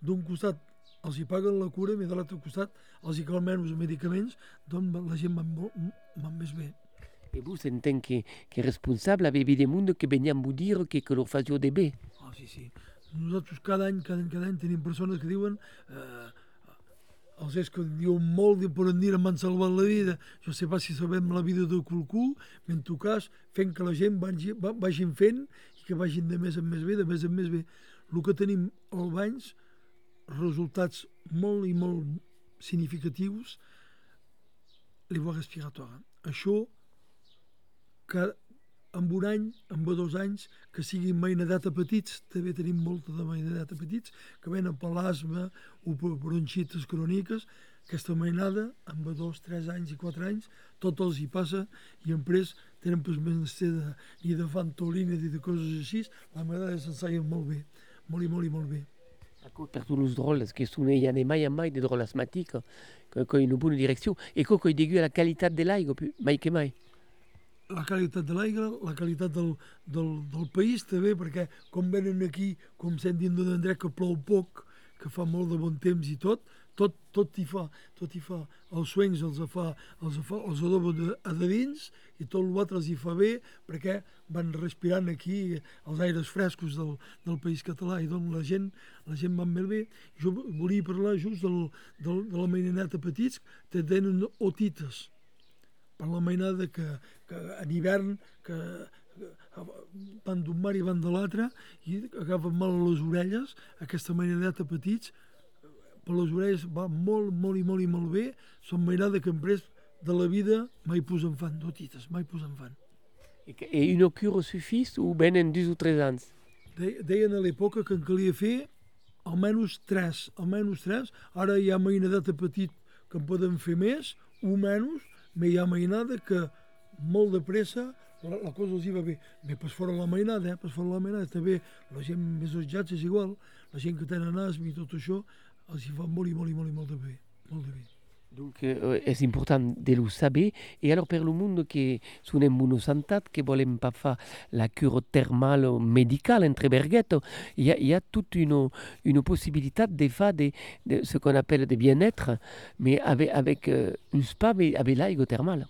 D'un costat els hi paguen la cura i de l'altre costat els hi cal menys medicaments, doncs la gent va, va més bé. Et vous, en tant que, que responsable, avez vu des mondes qui venaient vous dire que, que leur faisait de bé? Ah, sí, sí. Nosaltres cada any, cada any, cada any tenim persones que diuen eh, els és que diuen molt, poden dir, m'han salvat la vida. Jo sé pas si sabem la vida de qualcú, en tot cas, fent que la gent vagi, va, vagin fent i que vagin de més en més bé, de més en més bé. El que tenim als banys, resultats molt i molt significatius, les voies respiratòries. Això que en un any, en dos anys, que siguin mainedat a petits, també tenim molta de mainedat a petits, que venen per l'asma o per bronquites cròniques, aquesta mainada, en dos, tres anys i quatre anys, tot els hi passa, i en pres tenen pres menester de, ni de fantolina ni de coses així, la mainada s'ensaien molt bé, molt i molt i molt bé. Per tous les drôles, que són, hi ha mai en mai de drôles asmàtics, que hi ha una bona direcció, i que hi digui la qualitat de l'aigua, mai que mai. La qualitat de l'aigua, la qualitat del, del, del país també, perquè com venen aquí, com sentim d'un indret que plou poc, que fa molt de bon temps i tot, tot, tot hi fa, tot hi fa, els suencs els fa, els fa, els adoba de, de dins i tot l'altre els hi fa bé perquè van respirant aquí els aires frescos del, del país català i doncs la gent, la gent va molt bé. Jo volia parlar just del, del, de la mainaneta petits que tenen otites. Per la mainada que, que en hivern que, que van d'un mar i van de l'altre i agafen mal a les orelles, aquesta mainadeta petits, per les orelles va molt, molt i molt i molt bé, són mainada que emprès de la vida mai posen fan, d'otites, mai posen fan. I una cura suffís o venen dos o tres anys? De, deien a l'època que en calia fer almenys tres, almenys tres, ara hi ha mainadeta petit que en poden fer més o menys, però hi ha mainada que molt de pressa la, la cosa els hi va bé. Bé, pas fora la mainada, eh? Pas fora la mainada, també la gent més osjats és igual, la gent que tenen asma i tot això, els hi fa molt i molt i molt i molt de bé, molt de bé. Donc euh, és important de lo saber, i alors per lo mundo que són en bona santat, que volem pa fa la cura termal o medical entre bergueto, hi ha, hi ha tot una, una possibilitat de fa de, de ce qu'on appelle de bien-être, mais avec, avec euh, un spa, mais avec l'aigua termal.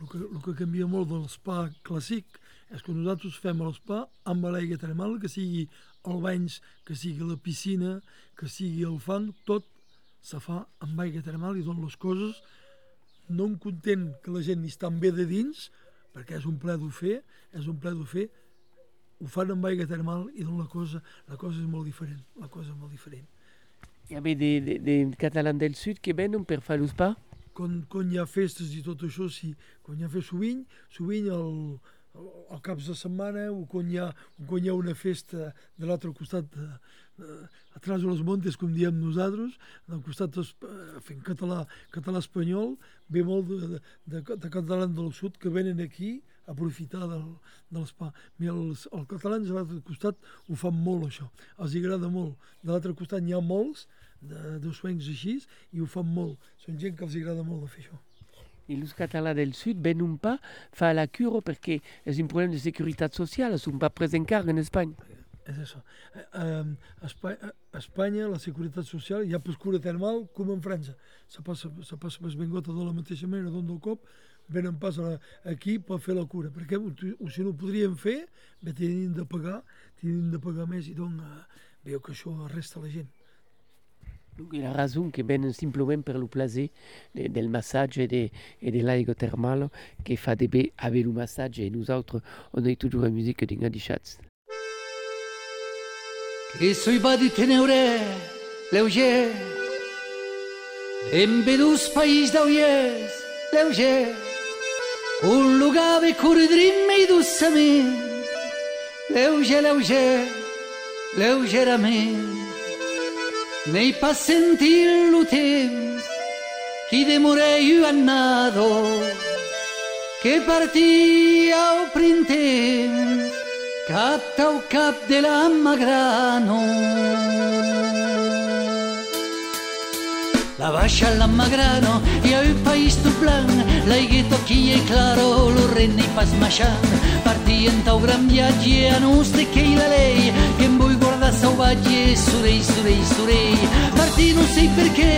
El que, el que canvia molt del spa clàssic és que nosaltres fem el spa amb l'aigua termal, que sigui el banys, que sigui la piscina, que sigui el fang, tot se fa amb aigua termal i donen les coses, no en content que la gent hi està bé de dins, perquè és un ple d'ofer, és un ple d'ofer, ho fan amb aigua termal i donen la cosa, la cosa és molt diferent, la cosa és molt diferent. Hi ha des catalans del sud que venen per fer l'USPA? Quan, quan hi ha festes i tot això, sí, quan hi ha festes sovint, sovint el, el, el caps de setmana o quan hi ha, quan hi ha una festa de l'altre costat de, atrás de los montes, com diem nosaltres, del costat fent català, català espanyol, ve molt de, de, de, de catalans del sud que venen aquí a aprofitar del, de l'espai. Els, els catalans de l'altre costat ho fan molt, això, els agrada molt. De l'altre costat n'hi ha molts, de, de suencs així, i ho fan molt. Són gent que els agrada molt de fer això. I els catalans del sud venen pa fa la cura perquè és un problema de seguretat social, són pa present carga en Espanya. És això. A Espanya, la Seguretat Social, hi ha cura termal com en França. Se passa, se passa pas vengota de la mateixa manera, d'un del cop, venen pas aquí per fer la cura. Perquè o si no ho podríem fer, bé, tenim de pagar, tenim de pagar més i doncs veieu que això resta la gent. I la raó que venen simplement per el plaer de, del massatge i de, de l'aigua termal que fa de bé haver el massatge i nosaltres on hi toujours la música d'un Adishatz. Che sui badi teneure, leuger, ben vedus país d'auies, leuger, un lugar ve curidrim i dus a mi, leuger, leuger, leuger a mi, nei pas sentir lo temps, qui demorei io annato, che partia o printè, Capta el cap de la Magrano. La baja la Magrano y el país tuplan, la higueto qui y claro, lo renne i pas maixant. Partien tau gran viatge, anús de que hi la lei, que em vull guardar salvatge, surei, surei, surei. Partí no sé per què,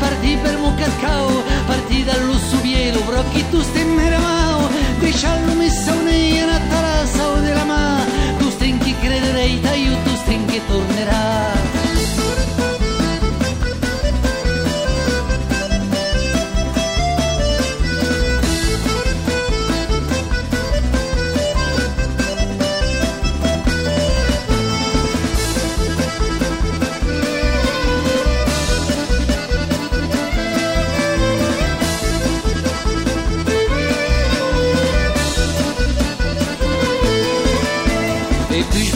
partí per Mocatcau, partí del Lusubielo, broquitus de Meramau, deixant-lo més saunei, anat a la sau de la mà, tu estem que crederei, taiu, tu estem que tornarà.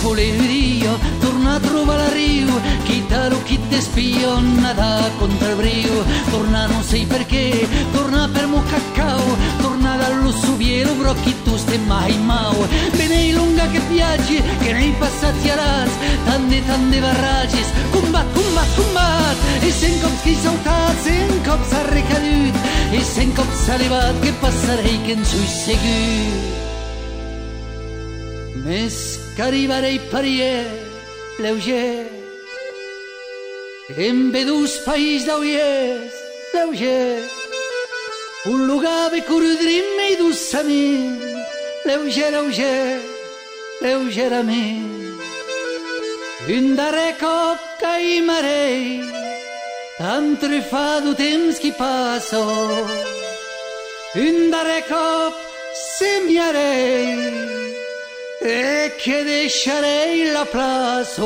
Volerio, torna a trobar la riu, quitar-ho qui t'espio, nadar contra el briu, tornar no sé per què, tornar per Mocacau, tornar a l'Usubiero, broquitus de Maimau. Venei lunga aquest viatge, que n'hei passat i arats, tant de tant de barratges, combat, combat, combat, i cent cops que he saltat, cent cops ha recadut, i cent cops ha elevat, que passaré que ens ho he seguit. Més que arribaré parier, l'euger, que em ve d'ús país d'auiers, l'euger, un lugar ve cordrim i d'ús a mi, l'euger, l'euger, l'euger a mi. Un darrer cop que hi marei, tant trefà d'un temps que hi passo, un darrer cop semiarei, e che deixarei la plaça.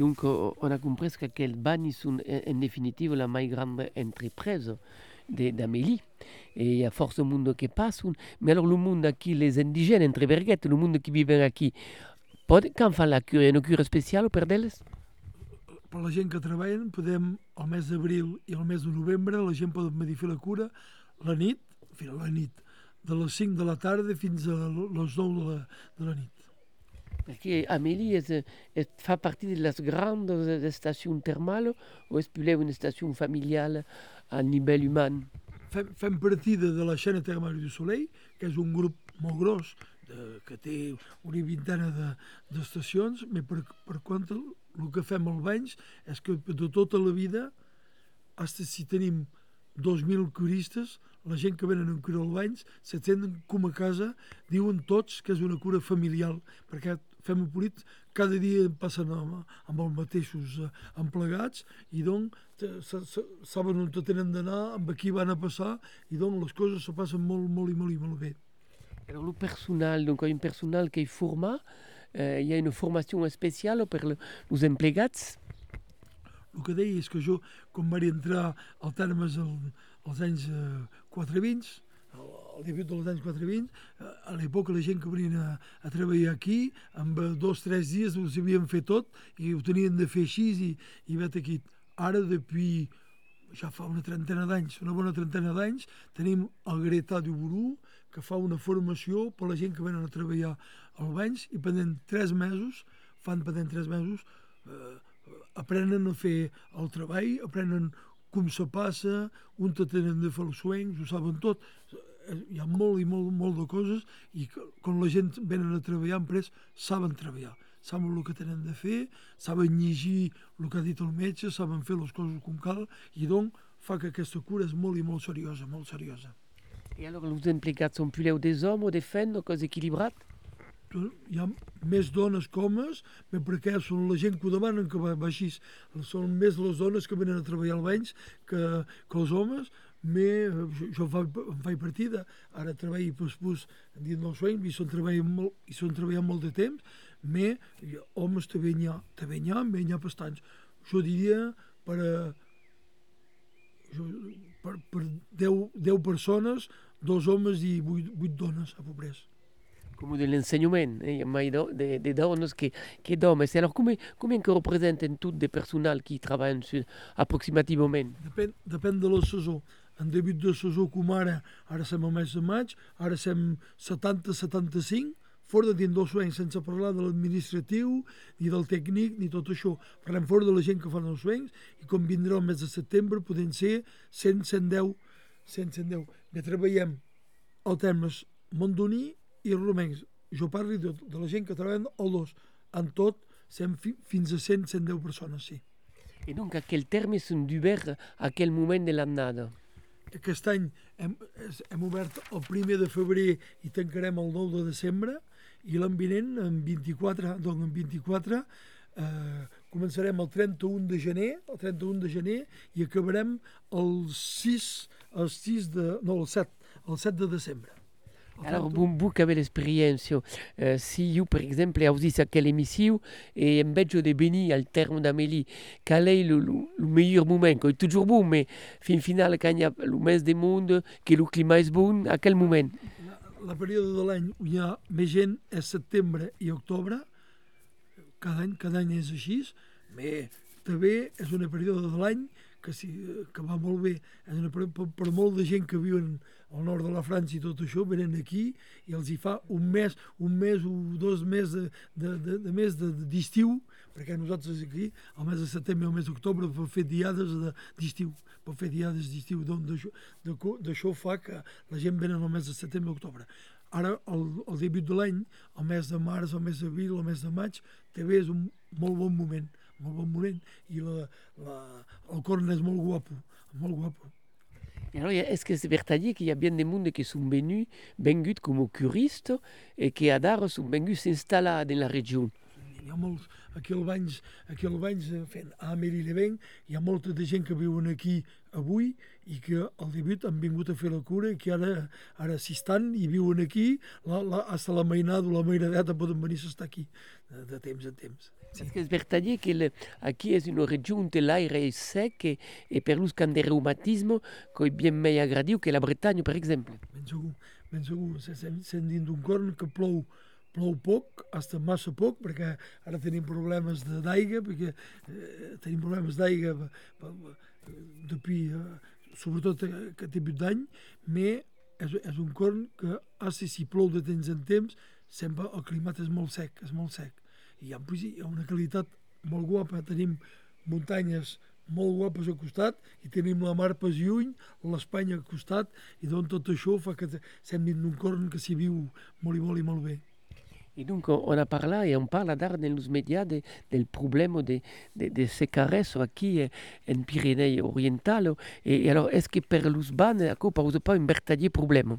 Donc, on a compris qu'Els Banys sont en définitive la plus grande entreprise d'Amélie. Et il y a force de monde qui passe. Mais alors, le monde qui, les indigènes, entre berguettes, le monde qui vivent ici, quand font la cure, il y a une cure spéciale pour elles? Pour la gent que treballa, podem, al mes d'abril i al mes de novembre, la gent pot venir a fer la cura la nit, fins a la nit, de les cinc de la tarda fins a les nou de la, de la nit. Parce qu'Amélie fait partie de las grandes stations thermales ou est-ce que c'est une station familiale à nivell humain? Fem partie de la chaîne thermale du Soleil, que és un grup molt gros, de, que té una vintena de, de stacions, però per, per contra el que fem als banys és que de tota la vida, fins si tenim dos mil curistes, la gent que venen en cura als banys, s'atenen com a casa, diuen tots que és una cura familiar, perquè fem un polit, cada dia passen amb, amb els mateixos emplegats i donc saben on tenen d'anar, amb qui van a passar i donc les coses se passen molt, molt i molt, i molt bé. Però el personal, donc hi ha un personal que hi forma, eh, hi ha una formació especial per els emplegats? El que deia és que jo, quan vaig entrar al Termes als anys quatre-vents, al debut dels anys quatre-vents, a l'època la gent que venia a, a treballar aquí, en dos o tres dies ho sabien fer tot i ho tenien de fer així i, i vet aquí. Ara, depuis, ja fa una trentena d'anys, una bona trentena d'anys, tenim el Greta du Burú, que fa una formació per la gent que venen a treballar als banys i pendent tres mesos, fan pendent tres mesos, eh, aprenen a fer el treball, aprenen com se passa, on tenen de fer els suencs, ho saben tot. Hi ha molt i molt, molt de coses i quan la gent venen a treballar en pres, saben treballar, saben el que tenen de fer, saben llegir el que ha dit el metge, saben fer les coses com cal i doncs fa que aquesta cura és molt i molt seriosa, molt seriosa. I alors, els implicats són puleu des homes o des femmes, una cosa equilibrada? hi ha més dones que homes, mentre que són la gent que ho demanen que va així. Són més les dones que venen a treballar al Banys que, que els homes. Me, jo em faig, em faig partida, ara treballo pus pus dins del soin, i són treballant molt, i són treballant molt de temps, me, homes també n'hi ha, també n'hi ha, me n'hi ha bastants. Jo diria per, jo, per, per deu persones, dos homes i vuit dones a peu près. Comme de l'enseignement, il y a moins de, de donnes que, que d'hommes. Alors, combien, combien que représentent toutes des personnels qui travaillent sur, approximativement? Depèn, depèn de la saison. En début de saison, com ara, ara som al mes de maig, ara som setanta setanta-cinc, fora de dins dels suencs, sense parlar de l'administratiu, ni del tècnic, ni tot això. Parlem fora de la gent que fan els suencs, i com vindrà el mes de setembre, podem ser cent cent deu. Que treballem al termes mondoní i romencs. Jo parlo de, de la gent que treballa al dos. En tot, fi, fins a cent cent deu persones, sí. I donc, aquell terme és obert a aquell moment de l'annada? Aquest any hem, hem obert el primer de febrer i tancarem el nou de desembre, i l'any vinent, en vint-i-quatre, doncs en vint-i-quatre, eh, començarem el trenta-un de gener, el trenta-un de gener, i acabarem el sis, el sis de, no, el set, el set de desembre. Alors, vous avez l'expérience. Euh, si vous, par exemple, avez dit à quelle émission, et en veig de Benny, al terme d'Amélie, quel est le, le, le meilleur moment? C'est toujours bon, mais fin final, quand il y a le mes de monde, que le climat est bon, à quel moment? La, la période de l'any on y a més gent és setembre i octubre, cada any, cada any és així, però també és una període de l'any que, sí, que va molt bé. És una, per, per molt de gent que viuen al nord de la França i tot això, venen aquí i els hi fa un mes, un mes o dos mesos de, de, de, de mes d'estiu, perquè nosaltres aquí, al mes de setembre i al mes d'octubre, per fer diades d'estiu, per fer diades d'estiu, doncs d'això fa que la gent venen al mes de setembre i octubre. Ara, al, al debut de l'any, al mes de març, al mes d'abril, al mes de maig, també és un molt bon moment, molt bon moment, i la, la, el corn és molt guapo, molt guapo. Et alors, est-ce que c'est vertadier qu'il y a bien des mondes qui sont venus, venus comme curistes, et qui à Darres sont venus s'installer dans la région? Hi ha molts, aquí al Banys, aquí al Banys, fent a Amélie-les-Bains, hi ha molta de gent que viuen aquí avui i que al debut han vingut a fer la cura i que ara, ara s'hi estan i viuen aquí, la, la, hasta la mainada o la mainadeta poden venir s'estar aquí de, de temps en temps. Sí. És que és vertadier que le, aquí és una regió on l'aire és sec i, i per l'ús de reumatisme que és ben més agradiu que la Bretanya, per exemple. Ben segur, ben segur. Sent dins d'un corn que plou Plou poc, hasta massa poc, perquè ara tenim problemes d'aigua, perquè eh, tenim problemes d'aigua eh, sobretot aquest debut d'any, però és, és un corn que, ah, si, si plou de temps en temps, sempre el climat és molt sec, és molt sec. I hi ha, hi ha una qualitat molt guapa, tenim muntanyes molt guapes al costat, i tenim la mar pas lluny, l'Espanya al costat, i doncs tot això fa que sembli un corn que s'hi viu molt i molt i molt bé. Et donc, on a parlé et on parle d'art dans les médias du problème de, de, de ces caresses ici en Pyrénées-Orientales. Et, et alors, est-ce que pour les bannes, à quoi pose pas un vertadier problème?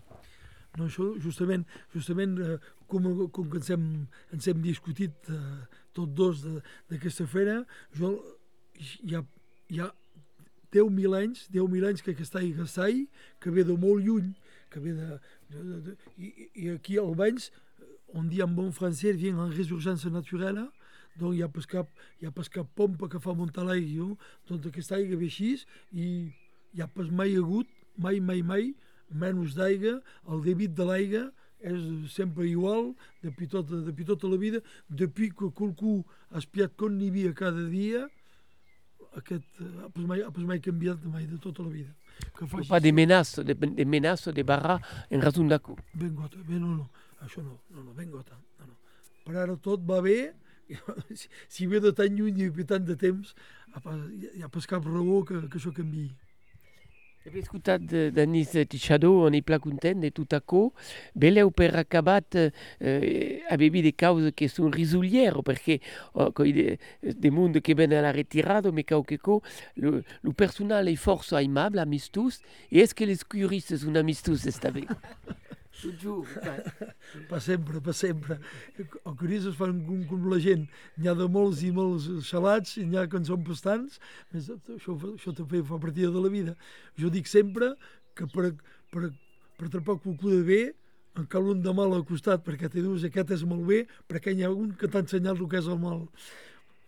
No, això, justament, justament eh, com, com que ens hem, ens hem discutit eh, tots dos d'aquesta fera, jo, hi ha, hi ha deu mil anys, deu mil anys que aquesta aigua s'ai, que ve de molt lluny, que ve de, de, de, de i, i aquí al Banys, on dit en bon français, vient en résurgence naturelle, donc il n'y a pas cap, il n'y a pas cap pompe que fa muntar l'aigua, donc aquesta aigua ve així, i hi ha pas mai hagut, mai, mai, mai, menys d'aigua, el debit de l'aigua és sempre igual, depuis tota, depuis tota la vida, depuis que qualcú es piat com n'hi havia cada dia, aquest ha pas mai, ha pas mai canviat mai de tota la vida. Que facis... Pas de menaces, de, de menaces de barra en raó d'un coup. Ben gota, ben no, no. Això no, no, no, ben gota, no, no. Per ara tot va bé, si, si ve de tan lluny i tant de temps, hi ha pas cap raó que, que això canviï. Hem escoltat de Denis Tixador, on est pla content de tot això. Veleu, per acabat, eh, a bebi de causes que són risolieres, perquè oh, de, de món que ven a la retirada, me cau que co, el personal és força aimable, amistós, i és que les curistes són amistós, està bé. T'ho juro. Per sempre, per sempre. El curiós es fan com, com la gent. N'hi ha de molts i molts xalats i n'hi ha que en són bastants. Més, això, això també fa partida de la vida. Jo dic sempre que per, per, per trepar cucú de bé en cal un de mal al costat, perquè te dius aquest és molt bé, perquè n'hi ha un que t'ha ensenyat el que és el mal.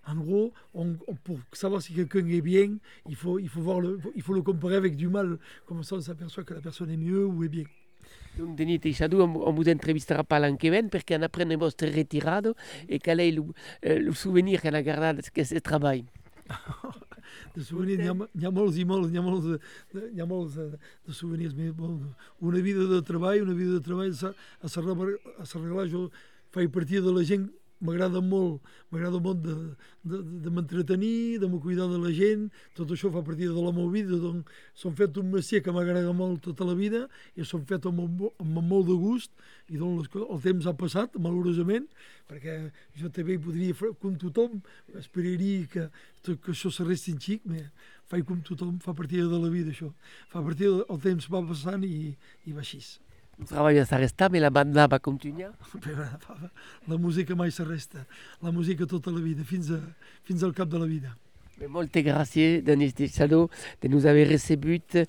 En gros, on, on, pour savoir si quelqu'un est bien, il faut, il, faut voir le, il faut le comparer avec du mal. Comme ça, on s'aperçoit que la personne est mieux ou est bien. Donc, Denis Tixador, on, on vous entrevistera pas l'an que vient, parce qu'on apprend votre retirado et quel est le, le souvenir qu'on a gardé de ce travail. De souvenirs, n'hi ha, n'hi ha molts i molts, n'hi ha molts, de, n'hi ha molts de, de souvenirs. Una vida de treball, una vida de treball a s'arreglar. Jo faig partir de la gent. M'agrada molt, m'agrada molt de, de, de m'entretenir, de me cuidar de la gent, tot això fa partir de la meva vida, doncs s'han fet un messier que m'agrada molt tota la vida i s'han fet amb, amb molt de gust i doncs el temps ha passat, malheureusament, perquè jo també podria, com tothom, esperaria que, que això s'arresti en xic, però faig com tothom, fa partir de la vida això, fa partir del temps va passant i, i va així. El treball ja s'arresta, però la banda va continuar. La música mai s'arresta. La música tota la vida, fins, a, fins al cap de la vida. Moltes gràcies, Denis Tixador, de nous haver recebut.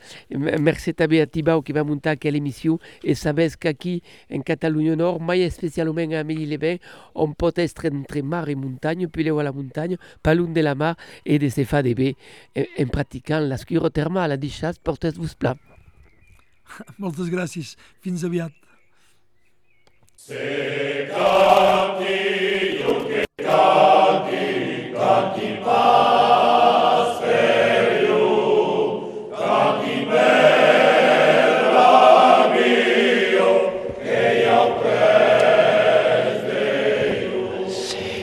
Merci també a Tibau, que va muntar aquella emissió. I sabés que aquí, en Catalunya Nord, mai especialment a Amélie-les-Bains, on pot estar entre mar i muntanya, pileu a la muntanya, palun de la mar i de se fa de bé, en practicant l'escuro termal a Adishatz, portez-vos pla. Moltes gràcies. Fins aviat.